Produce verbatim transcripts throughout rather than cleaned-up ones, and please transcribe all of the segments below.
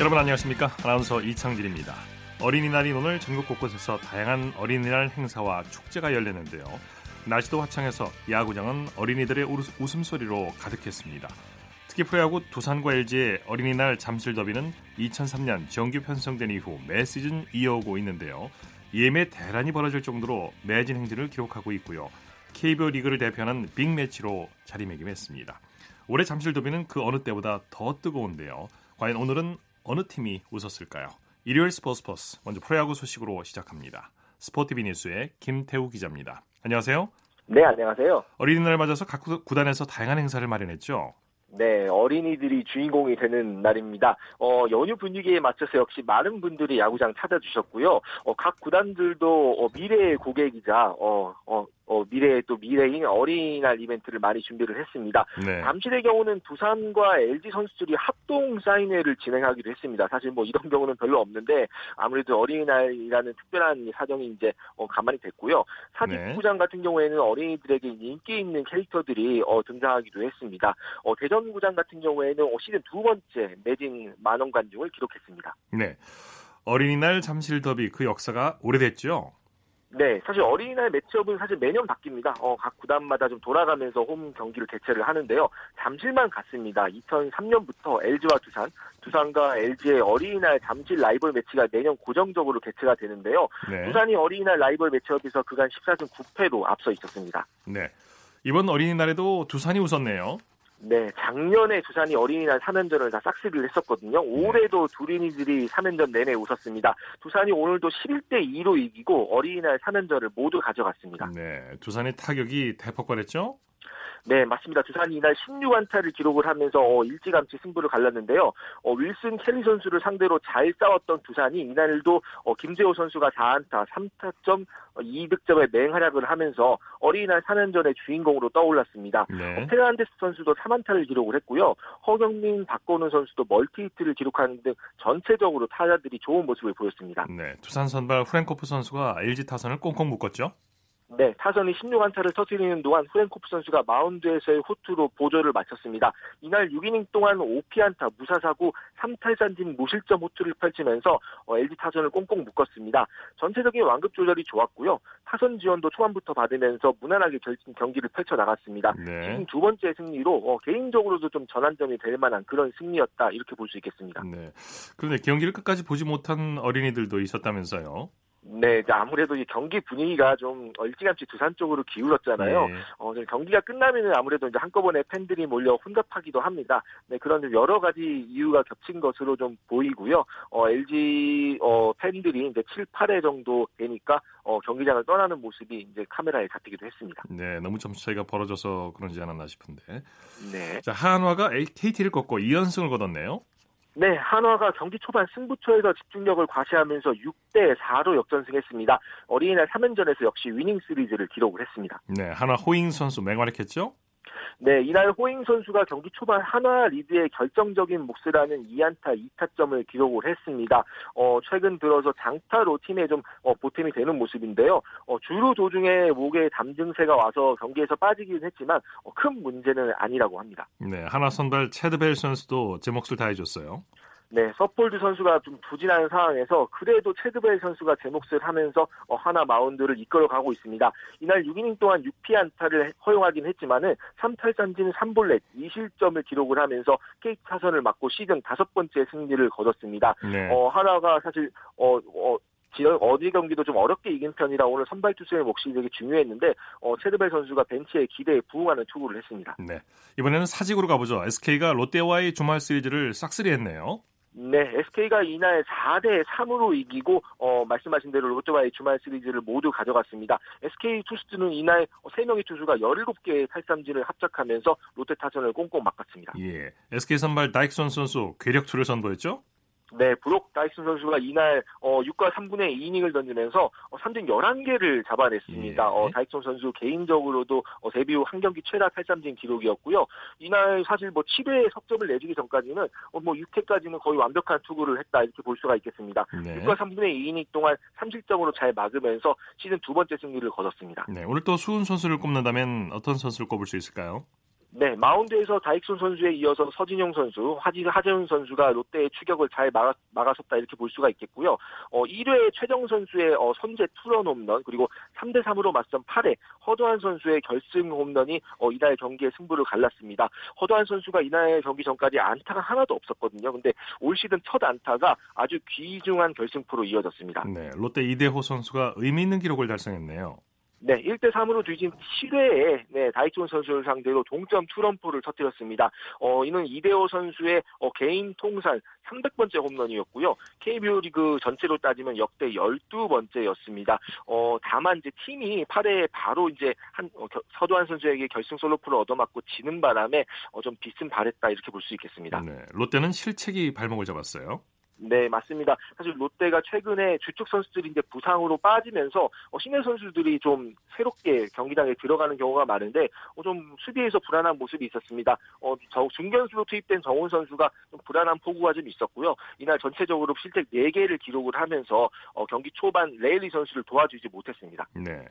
여러분 안녕하십니까? 아나운서 이창진입니다. 어린이날인 오늘 전국 곳곳에서 다양한 어린이날 행사와 축제가 열렸는데요. 날씨도 화창해서 야구장은 어린이들의 웃음소리로 가득했습니다. 특히 프로야구 두산과 엘지의 어린이날 잠실 더비는 이천삼 년 정규 편성된 이후 매 시즌 이어오고 있는데요. 예매 대란이 벌어질 정도로 매진 행진을 기록하고 있고요. 케이비오 리그를 대표하는 빅매치로 자리매김했습니다. 올해 잠실 더비는 그 어느 때보다 더 뜨거운데요. 과연 오늘은 어느 팀이 웃었을까요? 일요일 스포츠버스, 먼저 프로야구 소식으로 시작합니다. 스포티비 뉴스의 김태우 기자입니다. 안녕하세요. 네, 안녕하세요. 어린이날을 맞아서 각 구단에서 다양한 행사를 마련했죠? 네, 어린이들이 주인공이 되는 날입니다. 어, 연휴 분위기에 맞춰서 역시 많은 분들이 야구장 찾아주셨고요. 어, 각 구단들도 어, 미래의 고객이자 어, 어, 어, 미래의 또 미래인 어린이날 이벤트를 많이 준비를 했습니다. 네. 잠실의 경우는 두산과 엘지 선수들이 합동 사인회를 진행하기로 했습니다. 사실 뭐 이런 경우는 별로 없는데 아무래도 어린이날이라는 특별한 사정이 이제 어, 가만히 됐고요. 사직구장 네. 같은 경우에는 어린이들에게 인기 있는 캐릭터들이 어, 등장하기도 했습니다. 어, 대전구장 같은 경우에는 어, 시즌 두 번째 매진 만원 관중을 기록했습니다. 네, 어린이날 잠실 더비 그 역사가 오래됐죠? 네, 사실 어린이날 매치업은 사실 매년 바뀝니다. 어, 각 구단마다 좀 돌아가면서 홈 경기를 개최를 하는데요. 잠실만 같습니다. 이천삼 년부터 엘지와 두산, 두산과 엘지의 어린이날 잠실 라이벌 매치가 매년 고정적으로 개최가 되는데요. 네. 두산이 어린이날 라이벌 매치업에서 그간 십사 승 구 패로 앞서 있었습니다. 네, 이번 어린이날에도 두산이 웃었네요. 네, 작년에 두산이 어린이날 삼 연전을 다 싹쓸이를 했었거든요. 올해도 두린이들이 삼 연전 내내 웃었습니다. 두산이 오늘도 십일 대 이로 이기고 어린이날 삼 연전을 모두 가져갔습니다. 네, 두산의 타격이 대폭발했죠? 네, 맞습니다. 두산이 이날 십육 안타를 기록을 하면서 어, 일찌감치 승부를 갈랐는데요. 어, 윌슨, 켈리 선수를 상대로 잘 싸웠던 두산이 이날도 어, 김재호 선수가 사 안타, 삼 타점, 어, 이 득점의 맹활약을 하면서 어린이날 삼 연전의 주인공으로 떠올랐습니다. 네. 어, 페라한데스 선수도 삼 안타를 기록을 했고요. 허경민, 박건우 선수도 멀티히트를 기록하는 등 전체적으로 타자들이 좋은 모습을 보였습니다. 네, 두산 선발 후랭코프 선수가 엘지 타선을 꽁꽁 묶었죠? 네, 타선이 십육 안타를 터뜨리는 동안 후랭코프 선수가 마운드에서의 호투로 보조를 마쳤습니다. 이날 육 이닝 동안 오 피안타, 무사사구, 삼 탈삼진 무실점 호투를 펼치면서 어, 엘지 타선을 꽁꽁 묶었습니다. 전체적인 완급 조절이 좋았고요. 타선 지원도 초반부터 받으면서 무난하게 결, 경기를 펼쳐나갔습니다. 네. 지금 두 번째 승리로 어, 개인적으로도 좀 전환점이 될 만한 그런 승리였다, 이렇게 볼 수 있겠습니다. 네, 그런데 경기를 끝까지 보지 못한 어린이들도 있었다면서요? 네, 아무래도 이 경기 분위기가 좀 일찌감치 두산 쪽으로 기울었잖아요. 네. 어, 경기가 끝나면은 아무래도 이제 한꺼번에 팬들이 몰려 혼잡하기도 합니다. 네, 그런 여러 가지 이유가 겹친 것으로 좀 보이고요. 어, 엘지 어, 팬들이 이제 칠, 팔 회 정도 되니까 어, 경기장을 떠나는 모습이 이제 카메라에 잡히기도 했습니다. 네, 너무 점수 차이가 벌어져서 그런지 않았나 싶은데. 네. 자, 한화가 케이티를 꺾고 이 연승을 거뒀네요. 네, 한화가 경기 초반 승부처에서 집중력을 과시하면서 육 대 사로 역전승했습니다. 어린이날 삼 연전에서 역시 위닝 시리즈를 기록을 했습니다. 네, 한화 호잉 선수 맹활약했죠? 네, 이날 호잉 선수가 경기 초반 한화 리드의 결정적인 몫을 하는 이 안타 이 타점을 기록을 했습니다. 어, 최근 들어서 장타로 팀에 좀 어, 보탬이 되는 모습인데요. 어, 주루 도중에 목에 담증세가 와서 경기에서 빠지긴 했지만 어, 큰 문제는 아니라고 합니다. 네, 한화 선발 채드 벨 선수도 제 몫을 다해줬어요. 네, 서폴드 선수가 좀 부진한 상황에서 그래도 채드 벨 선수가 제 몫을 하면서 어, 하나 마운드를 이끌어가고 있습니다. 이날 육 이닝 동안 육 피안타를 허용하긴 했지만은 삼 탈삼진 삼 볼넷 이 실점을 기록을 하면서 케이티 타선을 막고 시즌 다섯 번째 승리를 거뒀습니다. 네. 어, 하나가 사실 어, 어, 어디 경기도 좀 어렵게 이긴 편이라 오늘 선발 투수의 몫이 되게 중요했는데 어, 채드 벨 선수가 벤치의 기대에 부응하는 투구를 했습니다. 네, 이번에는 사직으로 가보죠. 에스케이가 롯데와의 주말 시리즈를 싹쓸이했네요. 네, 에스케이가 이날 사 대 삼으로 이기고 어, 말씀하신 대로 롯데와의 주말 시리즈를 모두 가져갔습니다. 에스케이 투수들은 이날 세 명의 투수가 열일곱 개의 탈삼진을 합작하면서 롯데 타선을 꽁꽁 막았습니다. 예, 에스케이 선발 다익선 선수 괴력투를 선보였죠? 네, 브룩 다이슨 선수가 이날 어, 육 과 삼 분의 이 이닝을 던지면서 어, 삼진 열한 개를 잡아냈습니다. 예. 어, 다이치온 선수 개인적으로도 어, 데뷔 후 한 경기 최다 탈삼진 기록이었고요. 이날 사실 뭐 칠 회에 석점을 내주기 전까지는 어, 뭐 육 회까지는 거의 완벽한 투구를 했다, 이렇게 볼 수가 있겠습니다. 네. 육 과 삼 분의 이 이닝 동안 삼 실점으로 잘 막으면서 시즌 두 번째 승리를 거뒀습니다. 네, 오늘 또 수훈 선수를 꼽는다면 어떤 선수를 꼽을 수 있을까요? 네, 마운드에서 다익선 선수에 이어서 서진용 선수, 하재훈 선수가 롯데의 추격을 잘 막아, 막아섰다 이렇게 볼 수가 있겠고요. 어, 일 회 최정 선수의 어, 선제 투런 홈런, 그리고 삼 대 삼으로 맞선 팔 회 허도환 선수의 결승 홈런이 어, 이날 경기의 승부를 갈랐습니다. 허도환 선수가 이날 경기 전까지 안타가 하나도 없었거든요. 근데 올 시즌 첫 안타가 아주 귀중한 결승포로 이어졌습니다. 네, 롯데 이대호 선수가 의미 있는 기록을 달성했네요. 네, 일 대 삼으로 뒤진 칠 회에 네, 다이치온 선수를 상대로 동점 투런포를 터뜨렸습니다. 어, 이는 이대호 선수의 어, 개인 통산 삼백 번째 홈런이었고요. 케이비오 리그 전체로 따지면 역대 열두 번째였습니다. 어, 다만 이제 팀이 팔 회에 바로 이제 한 어, 겨, 서도환 선수에게 결승 솔로포를 얻어맞고 지는 바람에 어, 좀 빚은 발했다 이렇게 볼 수 있겠습니다. 네, 롯데는 실책이 발목을 잡았어요. 네, 맞습니다. 사실 롯데가 최근에 주축 선수들이 이제 부상으로 빠지면서 어, 신예 선수들이 좀 새롭게 경기장에 들어가는 경우가 많은데 어, 좀 수비에서 불안한 모습이 있었습니다. 어, 중견수로 투입된 정훈 선수가 좀 불안한 포구가 좀 있었고요. 이날 전체적으로 실책 네 개를 기록을 하면서 어, 경기 초반 레일리 선수를 도와주지 못했습니다. 네,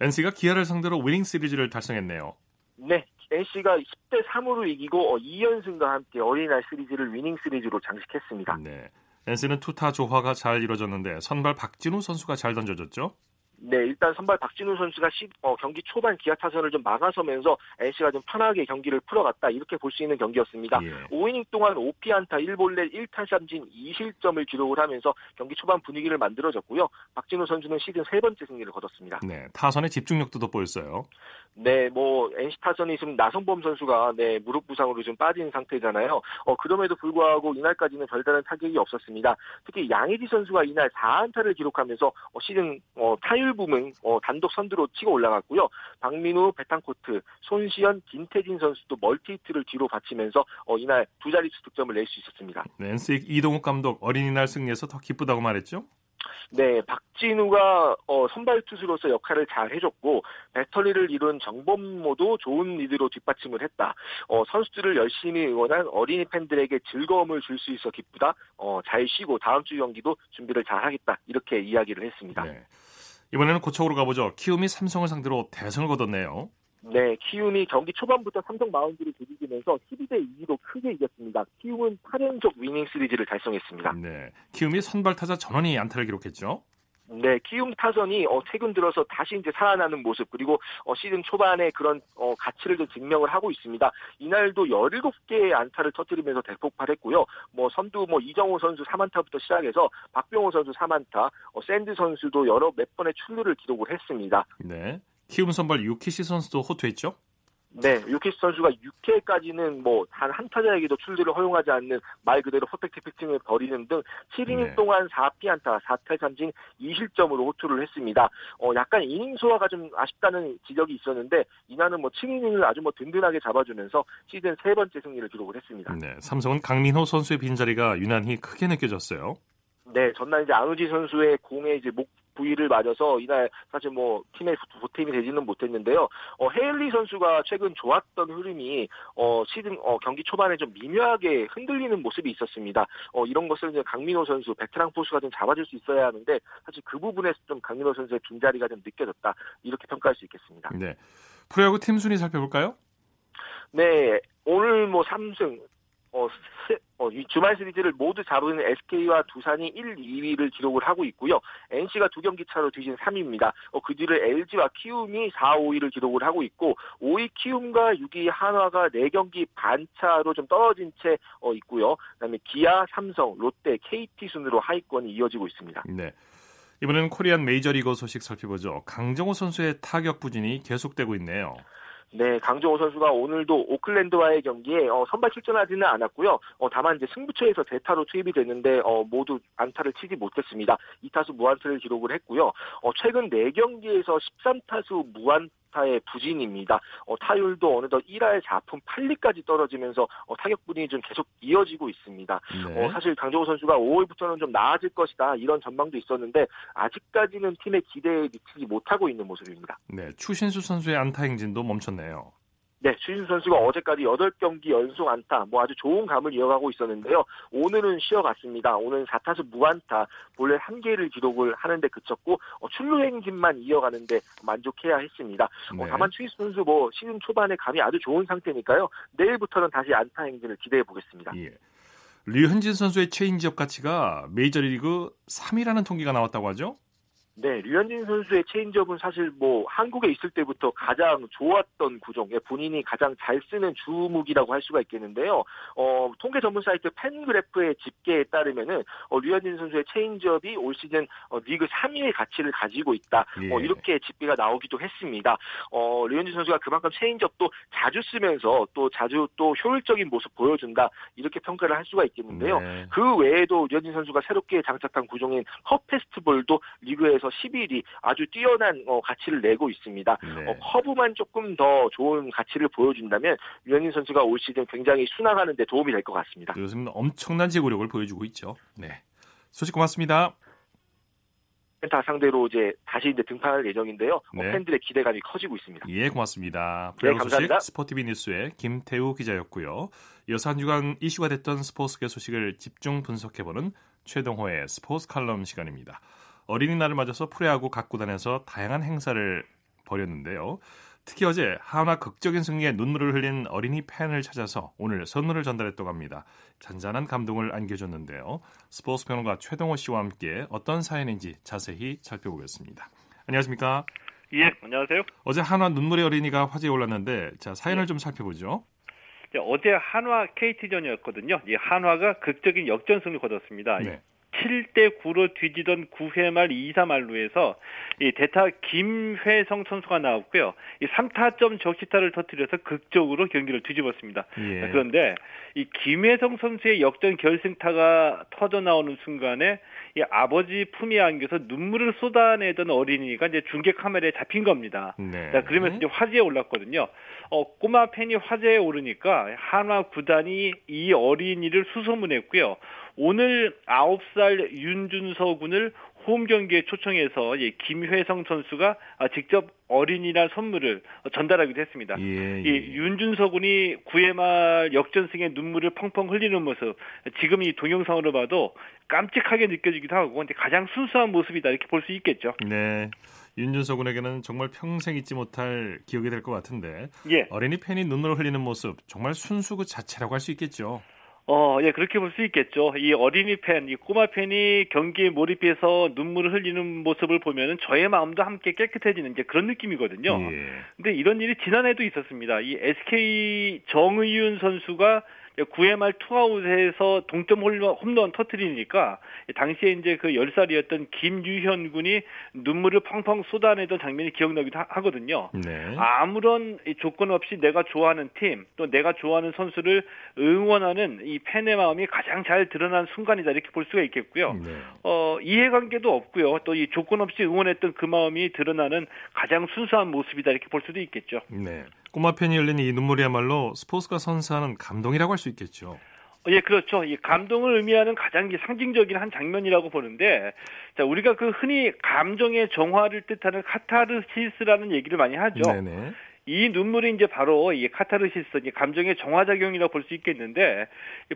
엔씨가 기아를 상대로 위닝 시리즈를 달성했네요. 네, 엔씨가 십 대 삼으로 이기고 이 연승과 함께 어린이날 시리즈를 위닝 시리즈로 장식했습니다. 네, 엔씨는 투타 조화가 잘 이루어졌는데 선발 박진우 선수가 잘 던져줬죠? 네, 일단 선발 박진우 선수가 시, 어, 경기 초반 기아 타선을 좀 막아서면서 엔씨가 좀 편하게 경기를 풀어갔다 이렇게 볼 수 있는 경기였습니다. 예. 오 이닝 동안 오 피안타 일 볼넷 일 탈삼진 이 실점을 기록을 하면서 경기 초반 분위기를 만들어졌고요. 박진우 선수는 시즌 세 번째 승리를 거뒀습니다. 네, 타선의 집중력도 돋보였어요. 네, 뭐 엔씨 타선이 지금 나성범 선수가 네, 무릎 부상으로 좀 빠진 상태잖아요. 어, 그럼에도 불구하고 이날까지는 별다른 타격이 없었습니다. 특히 양의지 선수가 이날 사 안타를 기록하면서 어, 시즌 어, 타율 부문 어, 단독 선두로 치고 올라갔고요. 박민우, 베탄코트, 손시현, 김태진 선수도 멀티히트를 뒤로 받치면서 어, 이날 두 자릿수 득점을 낼 수 있었습니다. 네, 엔씨 이동욱 감독 어린이날 승리에서 더 기쁘다고 말했죠? 네, 박진우가 어, 선발 투수로서 역할을 잘 해줬고 배터리를 이룬 정범모도 좋은 리드로 뒷받침을 했다. 어, 선수들을 열심히 응원한 어린이 팬들에게 즐거움을 줄 수 있어 기쁘다. 어, 잘 쉬고 다음 주 경기도 준비를 잘하겠다. 이렇게 이야기를 했습니다. 네. 이번에는 고척으로 가보죠. 키움이 삼성을 상대로 대승을 거뒀네요. 네, 키움이 경기 초반부터 삼성 마운드를 두드리면서 십이 대 이로 크게 이겼습니다. 키움은 팔 연속 위닝 시리즈를 달성했습니다. 네, 키움이 선발 타자 전원이 안타를 기록했죠. 네, 키움 타선이 어, 최근 들어서 다시 이제 살아나는 모습, 그리고 어, 시즌 초반에 그런 어, 가치를 좀 증명을 하고 있습니다. 이날도 열일곱 개의 안타를 터뜨리면서 대폭발했고요. 뭐 선두 뭐 이정호 선수 삼 안타부터 시작해서 박병호 선수 삼 안타, 어, 샌드 선수도 여러 몇 번의 출루를 기록을 했습니다. 네, 키움 선발 유키시 선수도 호투했죠? 네, 유키시 선수가 육 회까지는 뭐 단 한 타자에게도 출루를 허용하지 않는 말 그대로 퍼펙트 피칭을 벌이는 등 칠 이닝 네. 동안 사 피안타, 사 탈삼진 이 실점으로 호투를 했습니다. 어, 약간 이닝 소화가 좀 아쉽다는 지적이 있었는데 이날은 뭐 칠 이닝을 아주 뭐 든든하게 잡아주면서 시즌 세 번째 승리를 기록을 했습니다. 네, 삼성은 강민호 선수의 빈자리가 유난히 크게 느껴졌어요. 네, 전날 이제 안우지 선수의 공에 이제 목 부위를 맞아서 이날 사실 뭐 팀의 보탬이 되지는 못했는데요. 어, 헤일리 선수가 최근 좋았던 흐름이 어, 시즌 어, 경기 초반에 좀 미묘하게 흔들리는 모습이 있었습니다. 어, 이런 것을 이제 강민호 선수 베테랑 포수가 좀 잡아줄 수 있어야 하는데 사실 그 부분에서 좀 강민호 선수의 빈자리가 좀 느껴졌다 이렇게 평가할 수 있겠습니다. 네, 프로야구 팀 순위 살펴볼까요? 네, 오늘 뭐 삼 승. 어, 세, 어, 주말 시리즈를 모두 잡은 에스케이와 두산이 일, 이 위를 기록을 하고 있고요. 엔씨가 두 경기 차로 뒤진 삼 위입니다. 어, 그 뒤를 엘지와 키움이 사, 오 위를 기록을 하고 있고 오 위 키움과 육 위 한화가 사 경기 반차로 좀 떨어진 채 어, 있고요. 그다음에 기아, 삼성, 롯데, 케이티 순으로 하위권이 이어지고 있습니다. 네, 이번에는 코리안 메이저리거 소식 살펴보죠. 강정호 선수의 타격 부진이 계속되고 있네요. 네, 강정호 선수가 오늘도 오클랜드와의 경기에 어, 선발 출전하지는 않았고요. 어, 다만 이제 승부처에서 대타로 투입이 됐는데 어, 모두 안타를 치지 못했습니다. 이 타수 무안타를 기록을 했고요. 어, 최근 사 경기에서 십삼 타수 무안 타의 부진입니다. 어, 타율도 어느덧 일 할 사 푼 팔 리까지 떨어지면서 어, 타격 분이 좀 계속 이어지고 있습니다. 네. 어, 사실 강정호 선수가 오월부터는 좀 나아질 것이다 이런 전망도 있었는데 아직까지는 팀의 기대에 미치지 못하고 있는 모습입니다. 네, 추신수 선수의 안타 행진도 멈췄네요. 네, 추신수 선수가 어제까지 여덟 경기 연속 안타, 뭐 아주 좋은 감을 이어가고 있었는데요. 오늘은 쉬어갔습니다. 오늘은 사 타수 무안타, 본래 한 개를 기록을 하는데 그쳤고 어, 출루 행진만 이어가는데 만족해야 했습니다. 네. 어, 다만 추신수 선수 뭐 시즌 초반에 감이 아주 좋은 상태니까요. 내일부터는 다시 안타 행진을 기대해 보겠습니다. 예. 류현진 선수의 체인지업 가치가 메이저리그 삼위라는 통계가 나왔다고 하죠? 네, 류현진 선수의 체인지업은 사실 뭐 한국에 있을 때부터 가장 좋았던 구종, 본인이 가장 잘 쓰는 주무기라고 할 수가 있겠는데요. 어, 통계 전문 사이트 팬그래프의 집계에 따르면은 어, 류현진 선수의 체인지업이 올 시즌 어, 리그 삼위의 가치를 가지고 있다. 예. 어, 이렇게 집계가 나오기도 했습니다. 어, 류현진 선수가 그만큼 체인지업도 자주 쓰면서 또 자주 또 효율적인 모습 보여준다. 이렇게 평가를 할 수가 있겠는데요. 네. 그 외에도 류현진 선수가 새롭게 장착한 구종인 컵페스트볼도 리그에 십일위 아주 뛰어난 어, 가치를 내고 있습니다. 네. 어, 커브만 조금 더 좋은 가치를 보여준다면 류현진 선수가 올 시즌 굉장히 순항하는 데 도움이 될 것 같습니다. 요즘 엄청난 제구력을 보여주고 있죠. 네, 소식 고맙습니다. 펜타 상대로 이제 다시 이제 등판할 예정인데요. 네. 어, 팬들의 기대감이 커지고 있습니다. 예, 고맙습니다. 네, 감사합니다. 스포티비 뉴스의 김태우 기자였고요. 이어서 한 주간 이슈가 됐던 스포츠계 소식을 집중 분석해보는 최동호의 스포츠 칼럼 시간입니다. 어린이날을 맞아서 프로야구 각 구단에서 다양한 행사를 벌였는데요. 특히 어제 하나 극적인 승리에 눈물을 흘린 어린이 팬을 찾아서 오늘 선물을 전달했다고 합니다. 잔잔한 감동을 안겨줬는데요. 스포츠 평론가 최동호 씨와 함께 어떤 사연인지 자세히 살펴보겠습니다. 안녕하십니까? 예, 안녕하세요. 어제 한화 눈물의 어린이가 화제에 올랐는데 자 사연을 예. 좀 살펴보죠. 예, 어제 한화 케이티전이었거든요. 예, 한화가 극적인 역전 승리를 거뒀습니다. 네. 칠 대 구로 뒤지던 구 회 말 이 사 만루에서 이 대타 김혜성 선수가 나왔고요. 이 삼 타점 적시타를 터뜨려서 극적으로 경기를 뒤집었습니다. 예. 그런데 이 김혜성 선수의 역전 결승타가 터져 나오는 순간에 이 아버지 품에 안겨서 눈물을 쏟아내던 어린이가 이제 중계 카메라에 잡힌 겁니다. 네. 자, 그러면서 이제 화제에 올랐거든요. 어, 꼬마 팬이 화제에 오르니까 한화 구단이 이 어린이를 수소문했고요. 오늘 아홉 살 윤준서 군을 홈 경기에 초청해서 김혜성 선수가 직접 어린이날 선물을 전달하기도 했습니다. 예, 예. 이 윤준서 군이 구 회 말 역전승에 눈물을 펑펑 흘리는 모습, 지금 이 동영상으로 봐도 깜찍하게 느껴지기도 하고 가장 순수한 모습이다 이렇게 볼 수 있겠죠. 네. 윤준서 군에게는 정말 평생 잊지 못할 기억이 될 것 같은데 예. 어린이 팬이 눈물을 흘리는 모습, 정말 순수 그 자체라고 할 수 있겠죠. 어, 예, 그렇게 볼 수 있겠죠. 이 어린이 팬, 이 꼬마 팬이 경기에 몰입해서 눈물을 흘리는 모습을 보면은 저의 마음도 함께 깨끗해지는 이제 그런 느낌이거든요. 예. 근데 이런 일이 지난해도 있었습니다. 이 에스케이 정의윤 선수가 구 회 말 투아웃에서 동점 홈런, 홈런 터뜨리니까 당시에 이제 그 열 살이었던 김유현 군이 눈물을 펑펑 쏟아내던 장면이 기억나기도 하, 하거든요. 네. 아무런 조건 없이 내가 좋아하는 팀, 또 내가 좋아하는 선수를 응원하는 이 팬의 마음이 가장 잘 드러난 순간이다 이렇게 볼 수가 있겠고요. 네. 어, 이해관계도 없고요. 또 이 조건 없이 응원했던 그 마음이 드러나는 가장 순수한 모습이다 이렇게 볼 수도 있겠죠. 네. 꼬마 팬이 흘린 이 눈물이야말로 스포츠가 선사하는 감동이라고 할 수 있겠죠. 예, 그렇죠. 이 감동을 의미하는 가장 상징적인 한 장면이라고 보는데, 자, 우리가 그 흔히 감정의 정화를 뜻하는 카타르시스라는 얘기를 많이 하죠. 네네. 이 눈물이 이제 바로 이 카타르시스, 이 감정의 정화작용이라고 볼 수 있겠는데,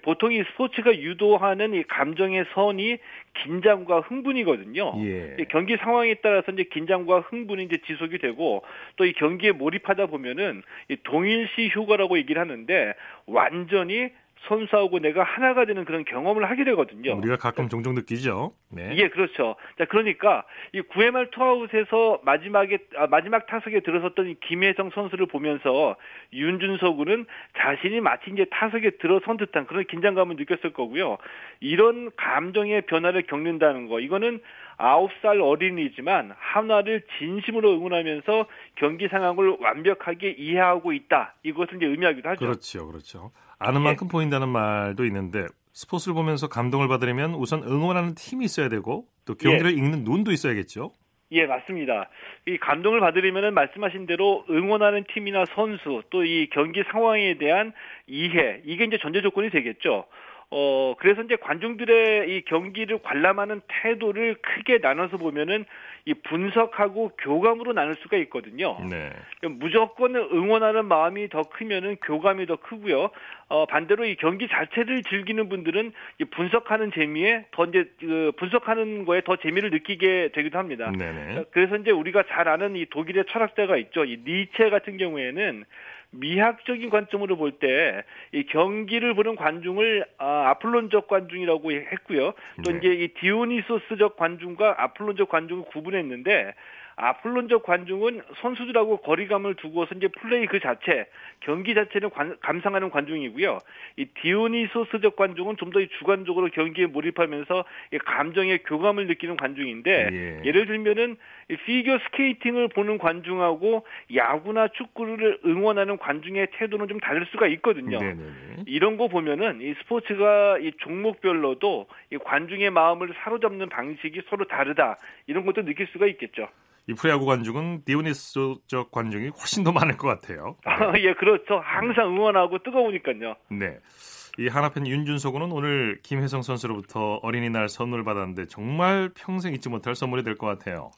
보통 이 스포츠가 유도하는 이 감정의 선이 긴장과 흥분이거든요. 예. 경기 상황에 따라서 이제 긴장과 흥분이 이제 지속이 되고, 또 이 경기에 몰입하다 보면은 이 동일시 효과라고 얘기를 하는데, 완전히 선수하고 내가 하나가 되는 그런 경험을 하게 되거든요. 우리가 가끔 종종 느끼죠. 네. 예, 그렇죠. 자, 그러니까 이 구 회 말 투아웃에서 마지막에 아, 마지막 타석에 들어섰던 이 김혜성 선수를 보면서 윤준서 군은 자신이 마치 이제 타석에 들어선 듯한 그런 긴장감을 느꼈을 거고요. 이런 감정의 변화를 겪는다는 거, 이거는 아홉 살 어린이지만 한화를 진심으로 응원하면서 경기 상황을 완벽하게 이해하고 있다. 이것을 이제 의미하기도 하죠. 그렇죠, 그렇죠. 아는 만큼 예. 보인다는 말도 있는데 스포츠를 보면서 감동을 받으려면 우선 응원하는 팀이 있어야 되고 또 경기를 예. 읽는 눈도 있어야겠죠. 예, 맞습니다. 이 감동을 받으려면은 말씀하신 대로 응원하는 팀이나 선수 또 이 경기 상황에 대한 이해 이게 이제 전제 조건이 되겠죠. 어, 그래서 이제 관중들의 이 경기를 관람하는 태도를 크게 나눠서 보면은 이 분석하고 교감으로 나눌 수가 있거든요. 네. 무조건 응원하는 마음이 더 크면은 교감이 더 크고요. 어, 반대로 이 경기 자체를 즐기는 분들은 이 분석하는 재미에 더 이제 그 분석하는 거에 더 재미를 느끼게 되기도 합니다. 네네. 그래서 이제 우리가 잘 아는 이 독일의 철학자가 있죠. 이 니체 같은 경우에는 미학적인 관점으로 볼 때 이 경기를 보는 관중을 아, 아폴론적 관중이라고 했고요. 또 네. 이제 이 디오니소스적 관중과 아폴론적 관중을 구분했는데 아폴론적 관중은 선수들하고 거리감을 두고서 이제 플레이 그 자체, 경기 자체를 관, 감상하는 관중이고요. 이 디오니소스적 관중은 좀 더 주관적으로 경기에 몰입하면서 이 감정의 교감을 느끼는 관중인데 예. 예를 들면은 이 피겨 스케이팅을 보는 관중하고 야구나 축구를 응원하는 관중의 태도는 좀 다를 수가 있거든요. 네네네. 이런 거 보면은 이 스포츠가 이 종목별로도 이 관중의 마음을 사로잡는 방식이 서로 다르다 이런 것도 느낄 수가 있겠죠. 이 프로야구 관중은 디오니소스적 관중이 훨씬 더 많을 것 같아요. 아, 예, 그렇죠. 항상 응원하고 뜨거우니까요. 네. 이 하나팬 윤준서 군은 오늘 김혜성 선수로부터 어린이날 선물을 받았는데 정말 평생 잊지 못할 선물이 될 것 같아요.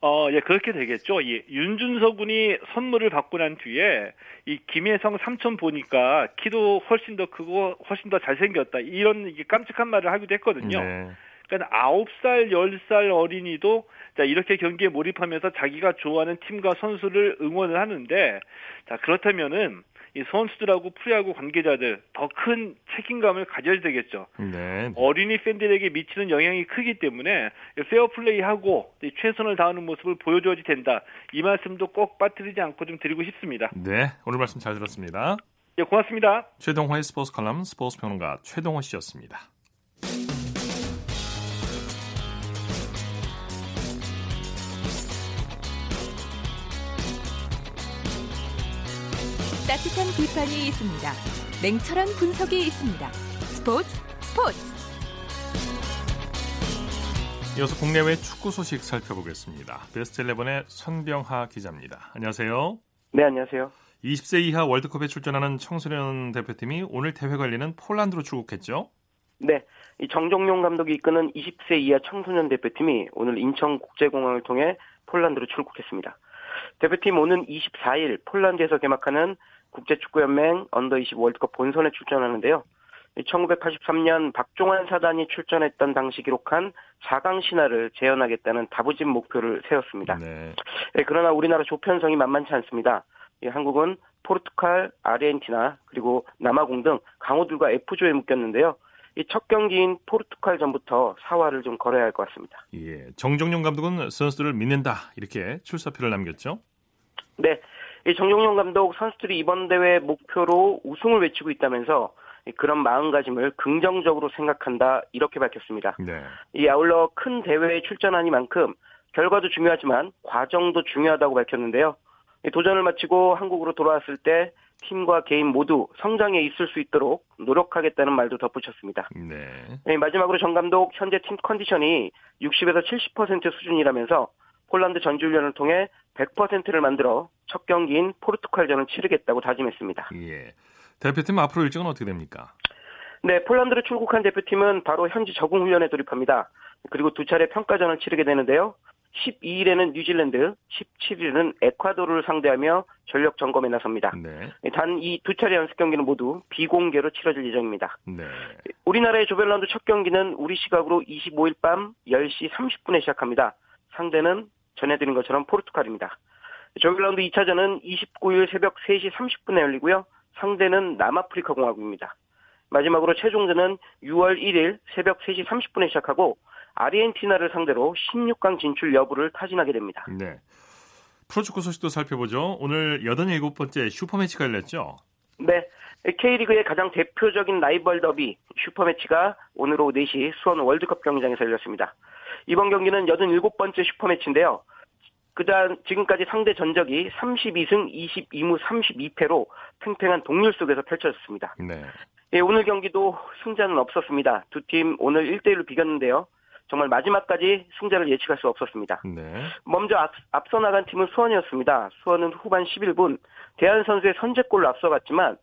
어, 예, 그렇게 되겠죠. 예, 윤준서 군이 선물을 받고 난 뒤에 이 김혜성 삼촌 보니까 키도 훨씬 더 크고 훨씬 더 잘생겼다. 이런 깜찍한 말을 하기도 했거든요. 네. 그러니까 아홉 살, 열 살 어린이도 자, 이렇게 경기에 몰입하면서 자기가 좋아하는 팀과 선수를 응원을 하는데 자, 그렇다면은 이 선수들하고 프로야구 관계자들 더 큰 책임감을 가져야 되겠죠. 네. 어린이 팬들에게 미치는 영향이 크기 때문에 페어플레이하고 최선을 다하는 모습을 보여줘야지 된다. 이 말씀도 꼭 빠뜨리지 않고 좀 드리고 싶습니다. 네, 오늘 말씀 잘 들었습니다. 예, 고맙습니다. 최동호의 스포츠 칼럼 스포츠 평론가 최동호 씨였습니다. 따뜻한 비판이 있습니다. 냉철한 분석이 있습니다. 스포츠 스포츠. 이어서 국내외 축구 소식 살펴보겠습니다. 베스트 십일의 선병하 기자입니다. 안녕하세요. 네, 안녕하세요. 이십 세 이하 월드컵에 출전하는 청소년 대표팀이 오늘 대회 관리는 폴란드로 출국했죠? 네, 이 정종용 감독이 이끄는 이십 세 이하 청소년 대표팀이 오늘 인천국제공항을 통해 폴란드로 출국했습니다. 대표팀 오는 이십사 일 폴란드에서 개막하는 국제축구연맹 언더이십 월드컵 본선에 출전하는데요. 천구백팔십삼 년 박종환 사단이 출전했던 당시 기록한 사 강 신화를 재현하겠다는 다부진 목표를 세웠습니다. 네. 네, 그러나 우리나라 조편성이 만만치 않습니다. 예, 한국은 포르투갈, 아르헨티나 그리고 남아공 등 강호들과 F조에 묶였는데요. 이 첫 경기인 포르투갈 전부터 사활을 좀 걸어야 할 것 같습니다. 예, 정정용 감독은 선수들을 믿는다 이렇게 출사표를 남겼죠? 네, 이 정정용 감독 선수들이 이번 대회 목표로 우승을 외치고 있다면서 그런 마음가짐을 긍정적으로 생각한다 이렇게 밝혔습니다. 네. 이 아울러 큰 대회에 출전하니만큼 결과도 중요하지만 과정도 중요하다고 밝혔는데요. 도전을 마치고 한국으로 돌아왔을 때 팀과 개인 모두 성장에 있을 수 있도록 노력하겠다는 말도 덧붙였습니다. 네. 네, 마지막으로 정 감독 현재 팀 컨디션이 육십에서 칠십 퍼센트 수준이라면서 폴란드 전지훈련을 통해 백 퍼센트를 만들어 첫 경기인 포르투갈전을 치르겠다고 다짐했습니다. 예. 대표팀 앞으로 일정은 어떻게 됩니까? 네, 폴란드로 출국한 대표팀은 바로 현지 적응 훈련에 돌입합니다. 그리고 두 차례 평가전을 치르게 되는데요. 십이 일에는 뉴질랜드, 십칠 일은 에콰도르를 상대하며 전력 점검에 나섭니다. 네. 단 이 두 차례 연습 경기는 모두 비공개로 치러질 예정입니다. 네. 우리나라의 조별라운드 첫 경기는 우리 시각으로 이십오 일 밤 열 시 삼십 분에 시작합니다. 상대는 전해드린 것처럼 포르투갈입니다. 조별라운드 이 차전은 이십구 일 새벽 세 시 삼십 분에 열리고요. 상대는 남아프리카 공화국입니다. 마지막으로 최종전은 유월 일 일 새벽 세 시 삼십 분에 시작하고 아르헨티나를 상대로 십육 강 진출 여부를 타진하게 됩니다. 네, 프로축구 소식도 살펴보죠. 오늘 여든일곱 번째 슈퍼매치가 열렸죠? 네, K리그의 가장 대표적인 라이벌 더비 슈퍼매치가 오늘 오후 네 시 수원 월드컵 경기장에서 열렸습니다. 이번 경기는 여든일곱 번째 슈퍼매치인데요. 그전 지금까지 상대 전적이 삼십이 승 이십이 무 삼십이 패로 팽팽한 동률 속에서 펼쳐졌습니다. 네. 예, 오늘 경기도 승자는 없었습니다. 두 팀 오늘 일 대 일로 비겼는데요. 정말 마지막까지 승자를 예측할 수 없었습니다. 네. 먼저 앞, 앞서 나간 팀은 수원이었습니다. 수원은 후반 십일 분 대한 선수의 선제골로 앞서갔지만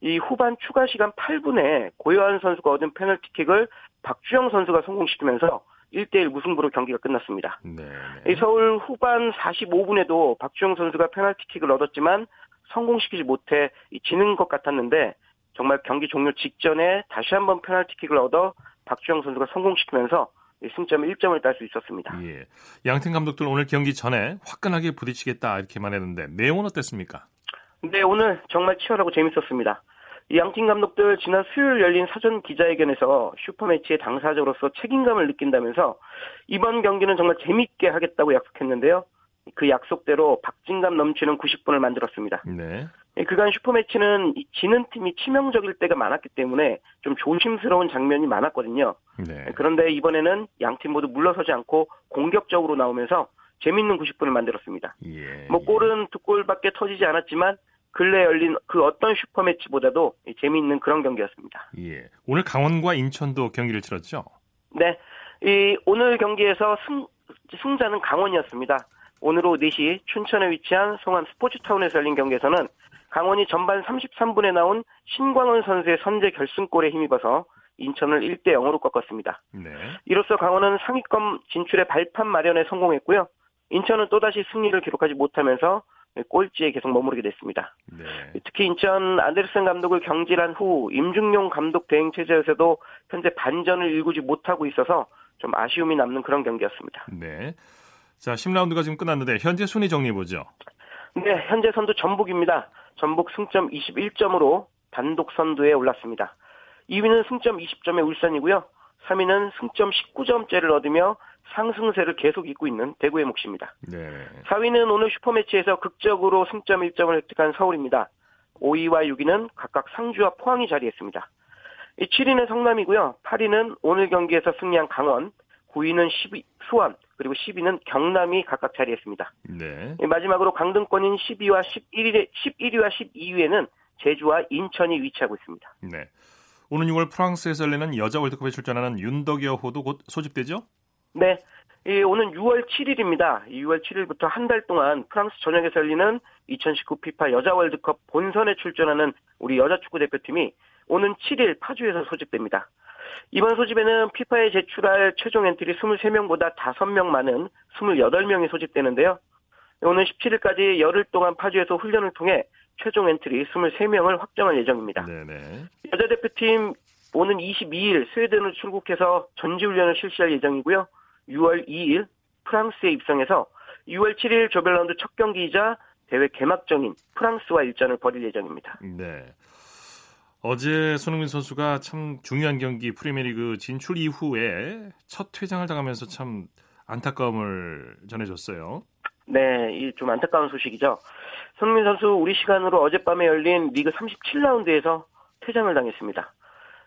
이 후반 추가 시간 팔 분에 고요한 선수가 얻은 페널티킥을 박주영 선수가 성공시키면서 일 대 일 무승부로 경기가 끝났습니다. 이 서울 후반 사십오 분에도 박주영 선수가 페널티킥을 얻었지만 성공시키지 못해 지는 것 같았는데 정말 경기 종료 직전에 다시 한번 페널티킥을 얻어 박주영 선수가 성공시키면서 승점 일 점을 딸 수 있었습니다. 예. 양팀 감독들 오늘 경기 전에 화끈하게 부딪히겠다 이렇게만 했는데 내용은 어땠습니까? 네, 오늘 정말 치열하고 재밌었습니다. 양팀 감독들 지난 수요일 열린 사전 기자회견에서 슈퍼매치의 당사자로서 책임감을 느낀다면서 이번 경기는 정말 재밌게 하겠다고 약속했는데요. 그 약속대로 박진감 넘치는 구십 분을 만들었습니다. 네. 그간 슈퍼매치는 지는 팀이 치명적일 때가 많았기 때문에 좀 조심스러운 장면이 많았거든요. 네. 그런데 이번에는 양팀 모두 물러서지 않고 공격적으로 나오면서 재밌는 구십 분을 만들었습니다. 예. 뭐 골은 두 골밖에 터지지 않았지만 근래 열린 그 어떤 슈퍼매치보다도 재미있는 그런 경기였습니다. 예. 오늘 강원과 인천도 경기를 치렀죠? 네. 이 오늘 경기에서 승, 승자는 강원이었습니다. 오늘 오후 네 시 춘천에 위치한 송암 스포츠타운에서 열린 경기에서는 강원이 전반 삼십삼 분에 나온 신광훈 선수의 선제 결승골에 힘입어서 인천을 일 대 영으로 꺾었습니다. 네. 이로써 강원은 상위권 진출의 발판 마련에 성공했고요. 인천은 또다시 승리를 기록하지 못하면서 꼴찌에 계속 머무르게 됐습니다. 네. 특히 인천 안데르센 감독을 경질한 후 임중용 감독 대행 체제에서도 현재 반전을 일구지 못하고 있어서 좀 아쉬움이 남는 그런 경기였습니다. 네. 자, 십 라운드가 지금 끝났는데 현재 순위 정리해보죠. 네, 현재 선두 전북입니다. 전북 승점 이십일 점으로 단독 선두에 올랐습니다. 이 위는 승점 이십 점의 울산이고요. 삼 위는 승점 십구 점째를 얻으며 상승세를 계속 잇고 있는 대구의 몫입니다. 네. 사 위는 오늘 슈퍼매치에서 극적으로 승점 일 점을 획득한 서울입니다. 오 위와 육 위는 각각 상주와 포항이 자리했습니다. 칠 위는 성남이고요. 팔 위는 오늘 경기에서 승리한 강원, 구 위는 십 위, 수원, 그리고 십 위는 경남이 각각 자리했습니다. 네. 마지막으로 강등권인 십 위와 십일 위, 십일 위와 십이 위에는 제주와 인천이 위치하고 있습니다. 네. 오는 유월 프랑스에서 열리는 여자 월드컵에 출전하는 윤덕여호도 곧 소집되죠? 네. 이 오는 유월 칠 일입니다. 유월 칠 일부터 한 달 동안 프랑스 전역에서 열리는 이천십구 피파 여자 월드컵 본선에 출전하는 우리 여자 축구 대표팀이 오는 칠 일 파주에서 소집됩니다. 이번 소집에는 피파에 제출할 최종 엔트리 이십삼 명보다 다섯 명 많은 이십팔 명이 소집되는데요. 오는 십칠 일까지 열흘 동안 파주에서 훈련을 통해 최종 엔트리 이십삼 명을 확정할 예정입니다. 네네. 여자 대표팀 오는 이십이 일 스웨덴으로 출국해서 전지훈련을 실시할 예정이고요. 유월 이 일 프랑스에 입성해서 유월 칠 일 조별라운드 첫 경기이자 대회 개막전인 프랑스와 일전을 벌일 예정입니다. 네. 어제 손흥민 선수가 참 중요한 경기 프리미어리그 진출 이후에 첫 퇴장을 당하면서 참 안타까움을 전해줬어요. 네, 이 좀 안타까운 소식이죠. 손흥민 선수 우리 시간으로 어젯밤에 열린 리그 삼십칠 라운드에서 퇴장을 당했습니다.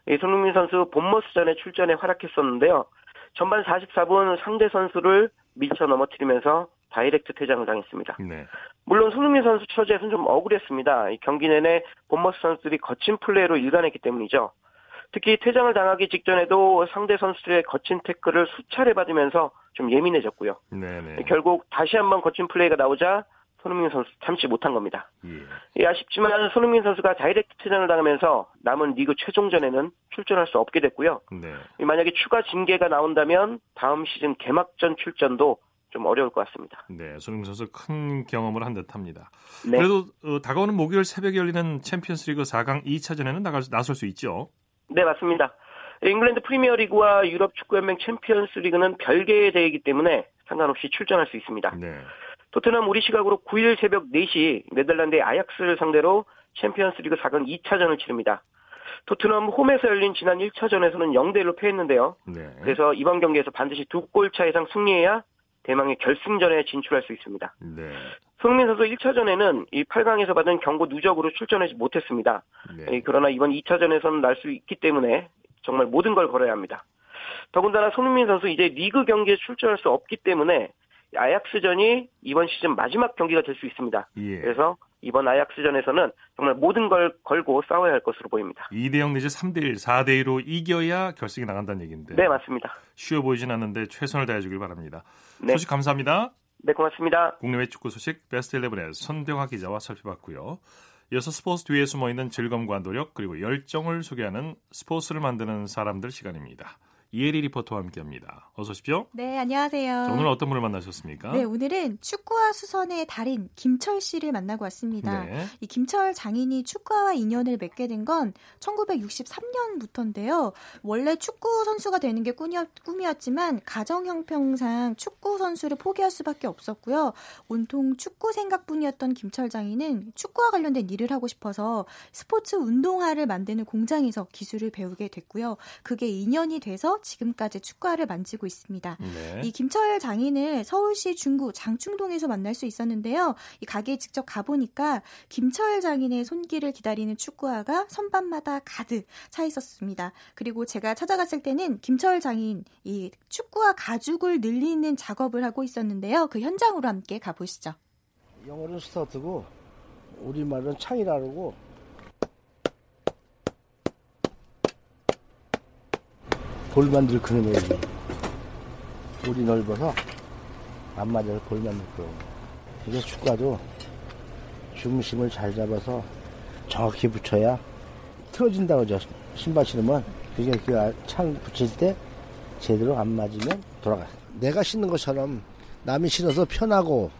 이 손흥민 선수 본머스전에 출전에 활약했었는데요. 전반 사십사 분 상대 선수를 밀쳐 넘어뜨리면서 다이렉트 퇴장을 당했습니다. 네. 물론 손흥민 선수 처지에서는 좀 억울했습니다. 경기 내내 본머스 선수들이 거친 플레이로 일관했기 때문이죠. 특히 퇴장을 당하기 직전에도 상대 선수들의 거친 태클을 수차례 받으면서 좀 예민해졌고요. 네네. 결국 다시 한번 거친 플레이가 나오자 손흥민 선수 참지 못한 겁니다. 예. 아쉽지만 손흥민 선수가 다이렉트 퇴장을 당하면서 남은 리그 최종전에는 출전할 수 없게 됐고요. 네. 만약에 추가 징계가 나온다면 다음 시즌 개막전 출전도 좀 어려울 것 같습니다. 네, 손흥민 선수 큰 경험을 한 듯합니다. 네. 그래도 어, 다가오는 목요일 새벽에 열리는 챔피언스리그 사 강 이 차전에는 나갈, 나설 수 있죠? 네, 맞습니다. 잉글랜드 프리미어리그와 유럽 축구연맹 챔피언스리그는 별개의 대회이기 때문에 상관없이 출전할 수 있습니다. 네. 토트넘 우리 시각으로 구 일 새벽 네 시 네덜란드의 아약스를 상대로 챔피언스리그 사 강 이 차전을 치릅니다. 토트넘 홈에서 열린 지난 일 차전에서는 영 대 일로 패했는데요. 네. 그래서 이번 경기에서 반드시 두 골차 이상 승리해야 대망의 결승전에 진출할 수 있습니다. 네. 손흥민 선수 일 차전에는 이 팔 강에서 받은 경고 누적으로 출전하지 못했습니다. 네. 그러나 이번 이 차전에서는 날 수 있기 때문에 정말 모든 걸 걸어야 합니다. 더군다나 손흥민 선수 이제 리그 경기에 출전할 수 없기 때문에 아약스전이 이번 시즌 마지막 경기가 될 수 있습니다. 예. 그래서 이번 아약스전에서는 정말 모든 걸 걸고 싸워야 할 것으로 보입니다. 이 대 영 내지 삼 대 일, 사 대 이로 이겨야 결승이 나간다는 얘기인데. 네, 맞습니다. 쉬워 보이진 않는데 최선을 다해주길 바랍니다. 네. 소식 감사합니다. 네, 고맙습니다. 국내외 축구 소식 베스트 십일의 손병하 기자와 살펴봤고요. 이어서 스포츠 뒤에 숨어있는 즐거움과 노력 그리고 열정을 소개하는 스포츠를 만드는 사람들 시간입니다. 이혜리 리포터와 함께합니다. 어서 오십시오. 네, 안녕하세요. 자, 오늘 어떤 분을 만나셨습니까? 네, 오늘은 축구와 수선의 달인 김철 씨를 만나고 왔습니다. 네. 이 김철 장인이 축구와 인연을 맺게 된 건 천구백육십삼 년부터인데요. 원래 축구 선수가 되는 게 꿈이었, 꿈이었지만 가정 형편상 축구 선수를 포기할 수밖에 없었고요. 온통 축구 생각뿐이었던 김철 장인은 축구와 관련된 일을 하고 싶어서 스포츠 운동화를 만드는 공장에서 기술을 배우게 됐고요. 그게 인연이 돼서 지금까지 축구화를 만지고 있습니다. 네. 이 김철 장인을 서울시 중구 장충동에서 만날 수 있었는데요. 이 가게에 직접 가보니까 김철 장인의 손길을 기다리는 축구화가 선반마다 가득 차 있었습니다. 그리고 제가 찾아갔을 때는 김철 장인 이 축구화 가죽을 늘리는 작업을 하고 있었는데요. 그 현장으로 함께 가보시죠. 영어는 스타트고 우리말은 창이라고 볼만 들크는 애기. 볼이 넓어서 안 맞아서 볼만 들크는 이게 축구도 중심을 잘 잡아서 정확히 붙여야 틀어진다고 하죠. 신발 신으면 그게 창 붙일 때 제대로 안 맞으면 돌아가요. 내가 신는 것처럼 남이 신어서 편하고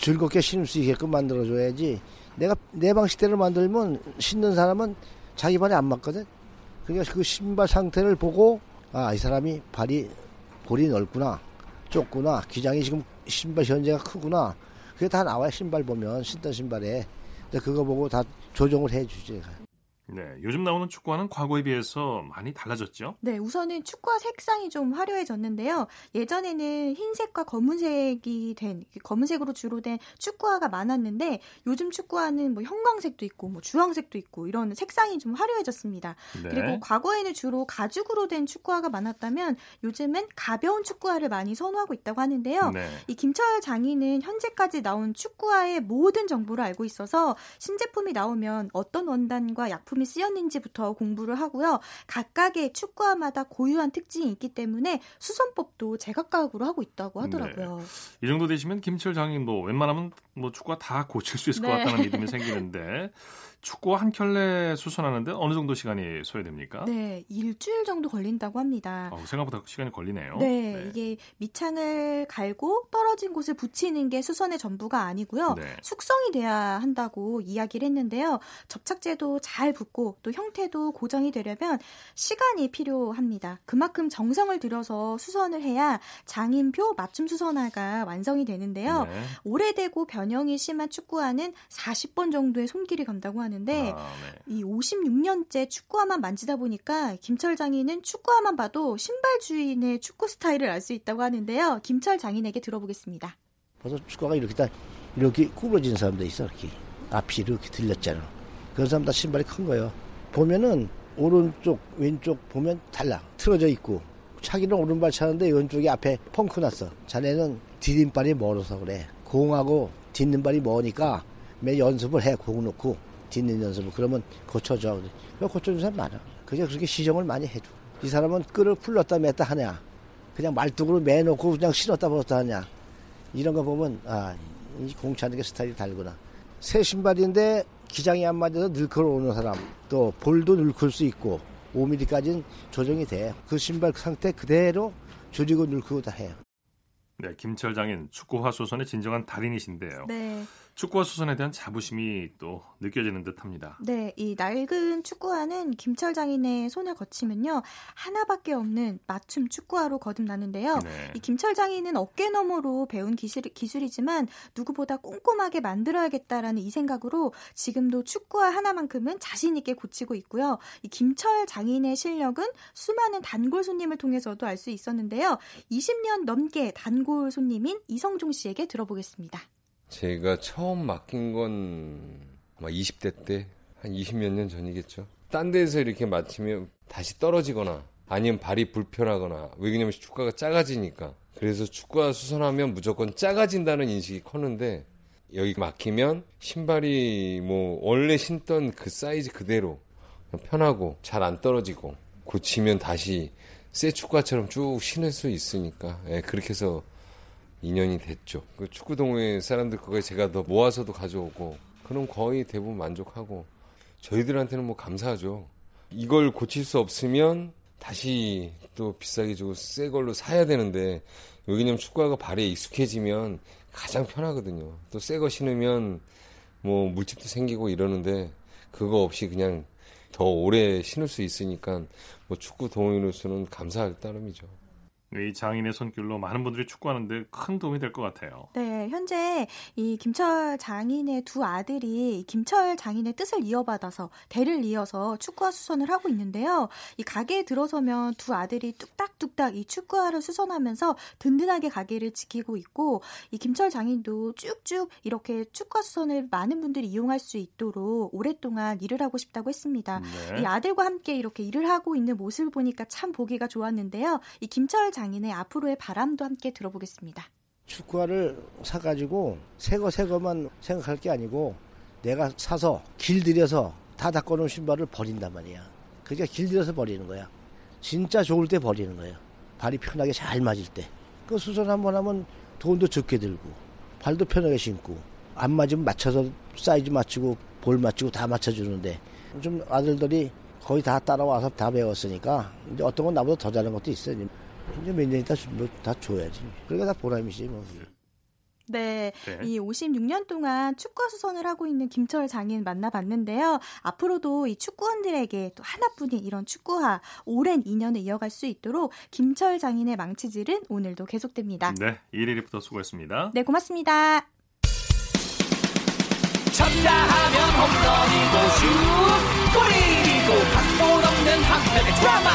즐겁게 신을 수 있게끔 만들어줘야지 내가 내 방식대로 만들면 신는 사람은 자기 발에 안 맞거든. 그러니까 그 신발 상태를 보고 아, 이 사람이 발이 볼이 넓구나, 좁구나, 기장이 지금 신발 현재가 크구나. 그게 다 나와요. 신발 보면 신던 신발에 그거 보고 다 조정을 해주지. 네, 요즘 나오는 축구화는 과거에 비해서 많이 달라졌죠? 네, 우선은 축구화 색상이 좀 화려해졌는데요. 예전에는 흰색과 검은색이 된, 검은색으로 주로 된 축구화가 많았는데 요즘 축구화는 뭐 형광색도 있고 뭐 주황색도 있고 이런 색상이 좀 화려해졌습니다. 네. 그리고 과거에는 주로 가죽으로 된 축구화가 많았다면 요즘은 가벼운 축구화를 많이 선호하고 있다고 하는데요. 네. 이 김철 장인은 현재까지 나온 축구화의 모든 정보를 알고 있어서 신제품이 나오면 어떤 원단과 약품 이 쓰였는지부터 공부를 하고요. 각각의 축구화마다 고유한 특징이 있기 때문에 수선법도 제각각으로 하고 있다고 하더라고요. 네. 이 정도 되시면 김철 장인도 웬만하면 뭐 축구화 다 고칠 수 있을 네. 것 같다는 믿음이 생기는데 축구화 한 켤레 수선하는데 어느 정도 시간이 소요됩니까? 네, 일주일 정도 걸린다고 합니다. 어, 생각보다 시간이 걸리네요. 네, 네, 이게 밑창을 갈고 떨어진 곳을 붙이는 게 수선의 전부가 아니고요. 네. 숙성이 돼야 한다고 이야기를 했는데요. 접착제도 잘 붙고 또 형태도 고정이 되려면 시간이 필요합니다. 그만큼 정성을 들여서 수선을 해야 장인표 맞춤 수선화가 완성이 되는데요. 네. 오래되고 변형이 심한 축구화는 사십 번 정도의 손길이 간다고 하는데 하는데 아, 네. 이 오십육 년째 축구화만 만지다 보니까 김철 장인은 축구화만 봐도 신발 주인의 축구 스타일을 알 수 있다고 하는데요. 김철 장인에게 들어보겠습니다. 벌써 축구화가 이렇게 다 이렇게 구부러진 사람도 있어. 이렇게 앞이 이렇게 들렸잖아. 그런 사람 다 신발이 큰 거예요. 보면은 오른쪽 왼쪽 보면 달라. 틀어져 있고 자기는 오른발 차는데 왼쪽이 앞에 펑크 났어. 자네는 디딤발이 멀어서 그래. 공하고 딛는 발이 머니까 매 연습을 해. 공 놓고 딛는 연습을 그러면 고쳐줘. 고쳐준 사람 많아. 그냥 그렇게 시정을 많이 해줘. 이 사람은 끌을 풀렀다 맸다 하냐. 그냥 말뚝으로 매놓고 그냥 신었다 벗었다 하냐. 이런 거 보면 아, 이 공차는 게 스타일이 다르구나. 새 신발인데 기장이 안 맞아서 늙어오는 사람. 또 볼도 늙을 수 있고 오 밀리미터까지는 조정이 돼. 그 신발 상태 그대로 줄이고 늙고 다 해요. 네, 김철 장인 축구화 수선의 진정한 달인이신데요. 네. 축구화 수선에 대한 자부심이 또 느껴지는 듯합니다. 네, 이 낡은 축구화는 김철 장인의 손을 거치면요 하나밖에 없는 맞춤 축구화로 거듭나는데요. 네. 이 김철 장인은 어깨너머로 배운 기술, 기술이지만 누구보다 꼼꼼하게 만들어야겠다라는 이 생각으로 지금도 축구화 하나만큼은 자신 있게 고치고 있고요. 이 김철 장인의 실력은 수많은 단골 손님을 통해서도 알 수 있었는데요. 이십 년 넘게 단골 손님인 이성종 씨에게 들어보겠습니다. 제가 처음 맡긴 건 아마 이십 대 때 한 이십몇 년 전이겠죠. 딴 데에서 이렇게 맡으면 다시 떨어지거나 아니면 발이 불편하거나 왜냐면 축구가 작아지니까. 그래서 축구화 수선하면 무조건 작아진다는 인식이 컸는데 여기 맡기면 신발이 뭐 원래 신던 그 사이즈 그대로 편하고 잘 안 떨어지고 고치면 다시 새 축구화처럼 쭉 신을 수 있으니까 예, 그렇게 해서 인연이 됐죠. 그 축구동호회 사람들 거기에 제가 더 모아서도 가져오고 그럼 거의 대부분 만족하고 저희들한테는 뭐 감사하죠. 이걸 고칠 수 없으면 다시 또 비싸게 주고 새 걸로 사야 되는데 여기는 축구화가 발에 익숙해지면 가장 편하거든요. 또 새 거 신으면 뭐 물집도 생기고 이러는데 그거 없이 그냥 더 오래 신을 수 있으니까 뭐 축구 동호인으로서는 감사할 따름이죠. 이 장인의 손길로 많은 분들이 축구하는데 큰 도움이 될 것 같아요. 네, 현재 이 김철 장인의 두 아들이 김철 장인의 뜻을 이어받아서 대를 이어서 축구화 수선을 하고 있는데요. 이 가게에 들어서면 두 아들이 뚝딱뚝딱 이 축구화를 수선하면서 든든하게 가게를 지키고 있고, 이 김철 장인도 쭉쭉 이렇게 축구화 수선을 많은 분들이 이용할 수 있도록 오랫동안 일을 하고 싶다고 했습니다. 네. 이 아들과 함께 이렇게 일을 하고 있는 모습을 보니까 참 보기가 좋았는데요. 이 김철 장인 장인의 앞으로의 바람도 함께 들어보겠습니다. 축구화를 사가지고 새거 새거만 생각할 게 아니고 내가 사서 길들여서 다 닦아놓은 신발을 버린단 말이야. 그러니까 길들여서 버리는 거야. 진짜 좋을 때 버리는 거야. 발이 편하게 잘 맞을 때. 그 수선 한번 하면 돈도 적게 들고 발도 편하게 신고 안 맞으면 맞춰서 사이즈 맞추고 볼 맞추고 다 맞춰주는데 좀 아들들이 거의 다 따라와서 다 배웠으니까 이제 어떤 건 나보다 더 잘하는 것도 있어요. 이제 몇 년 있다 뭐 다 줘야지. 그러니까 다 보람이지 뭐. 네, 네, 이 오십육 년 동안 축구화 수선을 하고 있는 김철 장인 만나봤는데요. 앞으로도 이 축구원들에게 또 하나뿐인 이런 축구화 오랜 인연을 이어갈 수 있도록 김철 장인의 망치질은 오늘도 계속됩니다. 네, 일일이부터 수고했습니다. 네, 고맙습니다. 쳤다 하면 홈런이고 슛 골이고 각본 없는 한편의 드라마,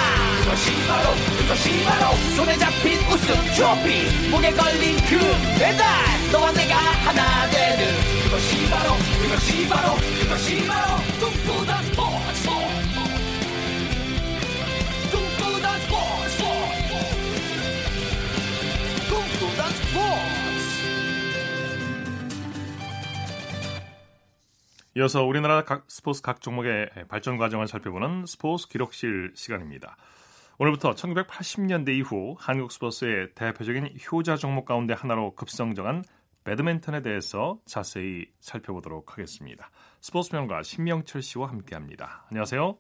그것이 바로 그것이 바로 손에 잡힌 우승 트로피, 목에 걸린 그 배달, 너와 내가 하나 되는 그것이 바로 그것이 바로 그것이 바로 꿈꾸던 스포츠 꿈꾸던 스포츠 꿈꾸던 스포츠. 이어서 우리나라 각 스포츠 각 종목의 발전 과정을 살펴보는 스포츠 기록실 시간입니다. 오늘부터 천구백팔십 년대 이후 한국 스포츠의 대표적인 효자 종목 가운데 하나로 급성장한 배드민턴에 대해서 자세히 살펴보도록 하겠습니다. 스포츠평론가 신명철 씨와 함께합니다. 안녕하세요.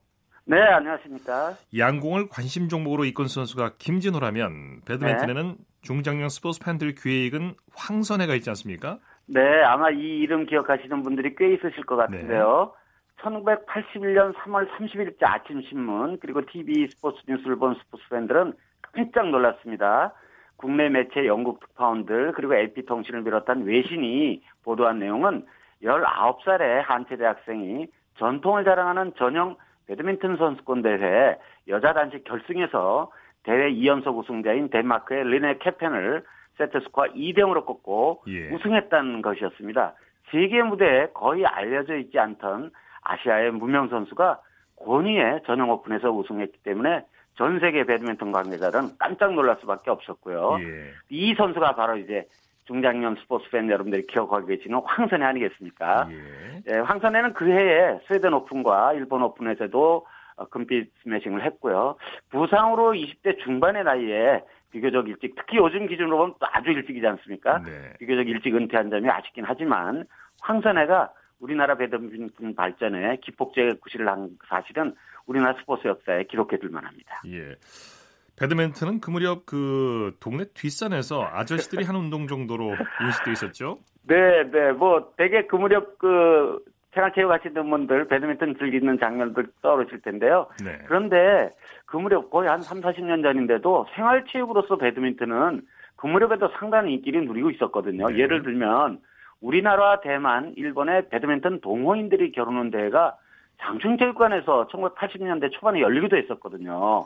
네, 안녕하십니까. 양궁을 관심 종목으로 이끈 선수가 김진호라면 배드민턴에는 네. 중장년 스포츠 팬들 귀에 익은 황선혜가 있지 않습니까? 네, 아마 이 이름 기억하시는 분들이 꽤 있으실 것 같은데요. 네. 천구백팔십일 년 삼월 삼십일자 아침 신문 그리고 티비 스포츠 뉴스를 본 스포츠 팬들은 깜짝 놀랐습니다. 국내 매체 영국 특파원들 그리고 엘피통신을 비롯한 외신이 보도한 내용은 열아홉 살의 한체 대학생이 전통을 자랑하는 전용 배드민턴 선수권 대회 여자 단식 결승에서 대회 이 연속 우승자인 덴마크의 리네 캐펜을 세트스코어 이 대 영으로 꺾고 예. 우승했다는 것이었습니다. 세계 무대에 거의 알려져 있지 않던 아시아의 무명 선수가 권위의 전용 오픈에서 우승했기 때문에 전 세계 배드민턴 관계자들은 깜짝 놀랄 수밖에 없었고요. 예. 이 선수가 바로 이제 중장년 스포츠 팬 여러분들이 기억하고 계시는 황선혜 아니겠습니까? 예. 예, 황선혜는 그 해에 스웨덴 오픈과 일본 오픈에서도 금빛 스매싱을 했고요. 부상으로 이십 대 중반의 나이에 비교적 일찍, 특히 요즘 기준으로 보면 또 아주 일찍이지 않습니까? 네. 비교적 일찍 은퇴한 점이 아쉽긴 하지만 황선혜가 우리나라 배드민턴 발전에 기폭제의 구실을 한 사실은 우리나라 스포츠 역사에 기록해둘 만합니다. 예, 배드민턴은 그 무렵 그 동네 뒷산에서 아저씨들이 한 운동 정도로 인식돼 있었죠? 네, 네, 뭐 되게 그 무렵 그 생활체육 하시는 분들 배드민턴 즐기는 장면들 떠오르실 텐데요. 네. 그런데 그 무렵 거의 한 삼사십 년 전인데도 생활체육으로서 배드민턴은 그 무렵에도 상당한 인기를 누리고 있었거든요. 네. 예를 들면 우리나라와 대만, 일본의 배드민턴 동호인들이 겨루는 대회가 장충체육관에서 천구백팔십 년대 초반에 열리기도 했었거든요.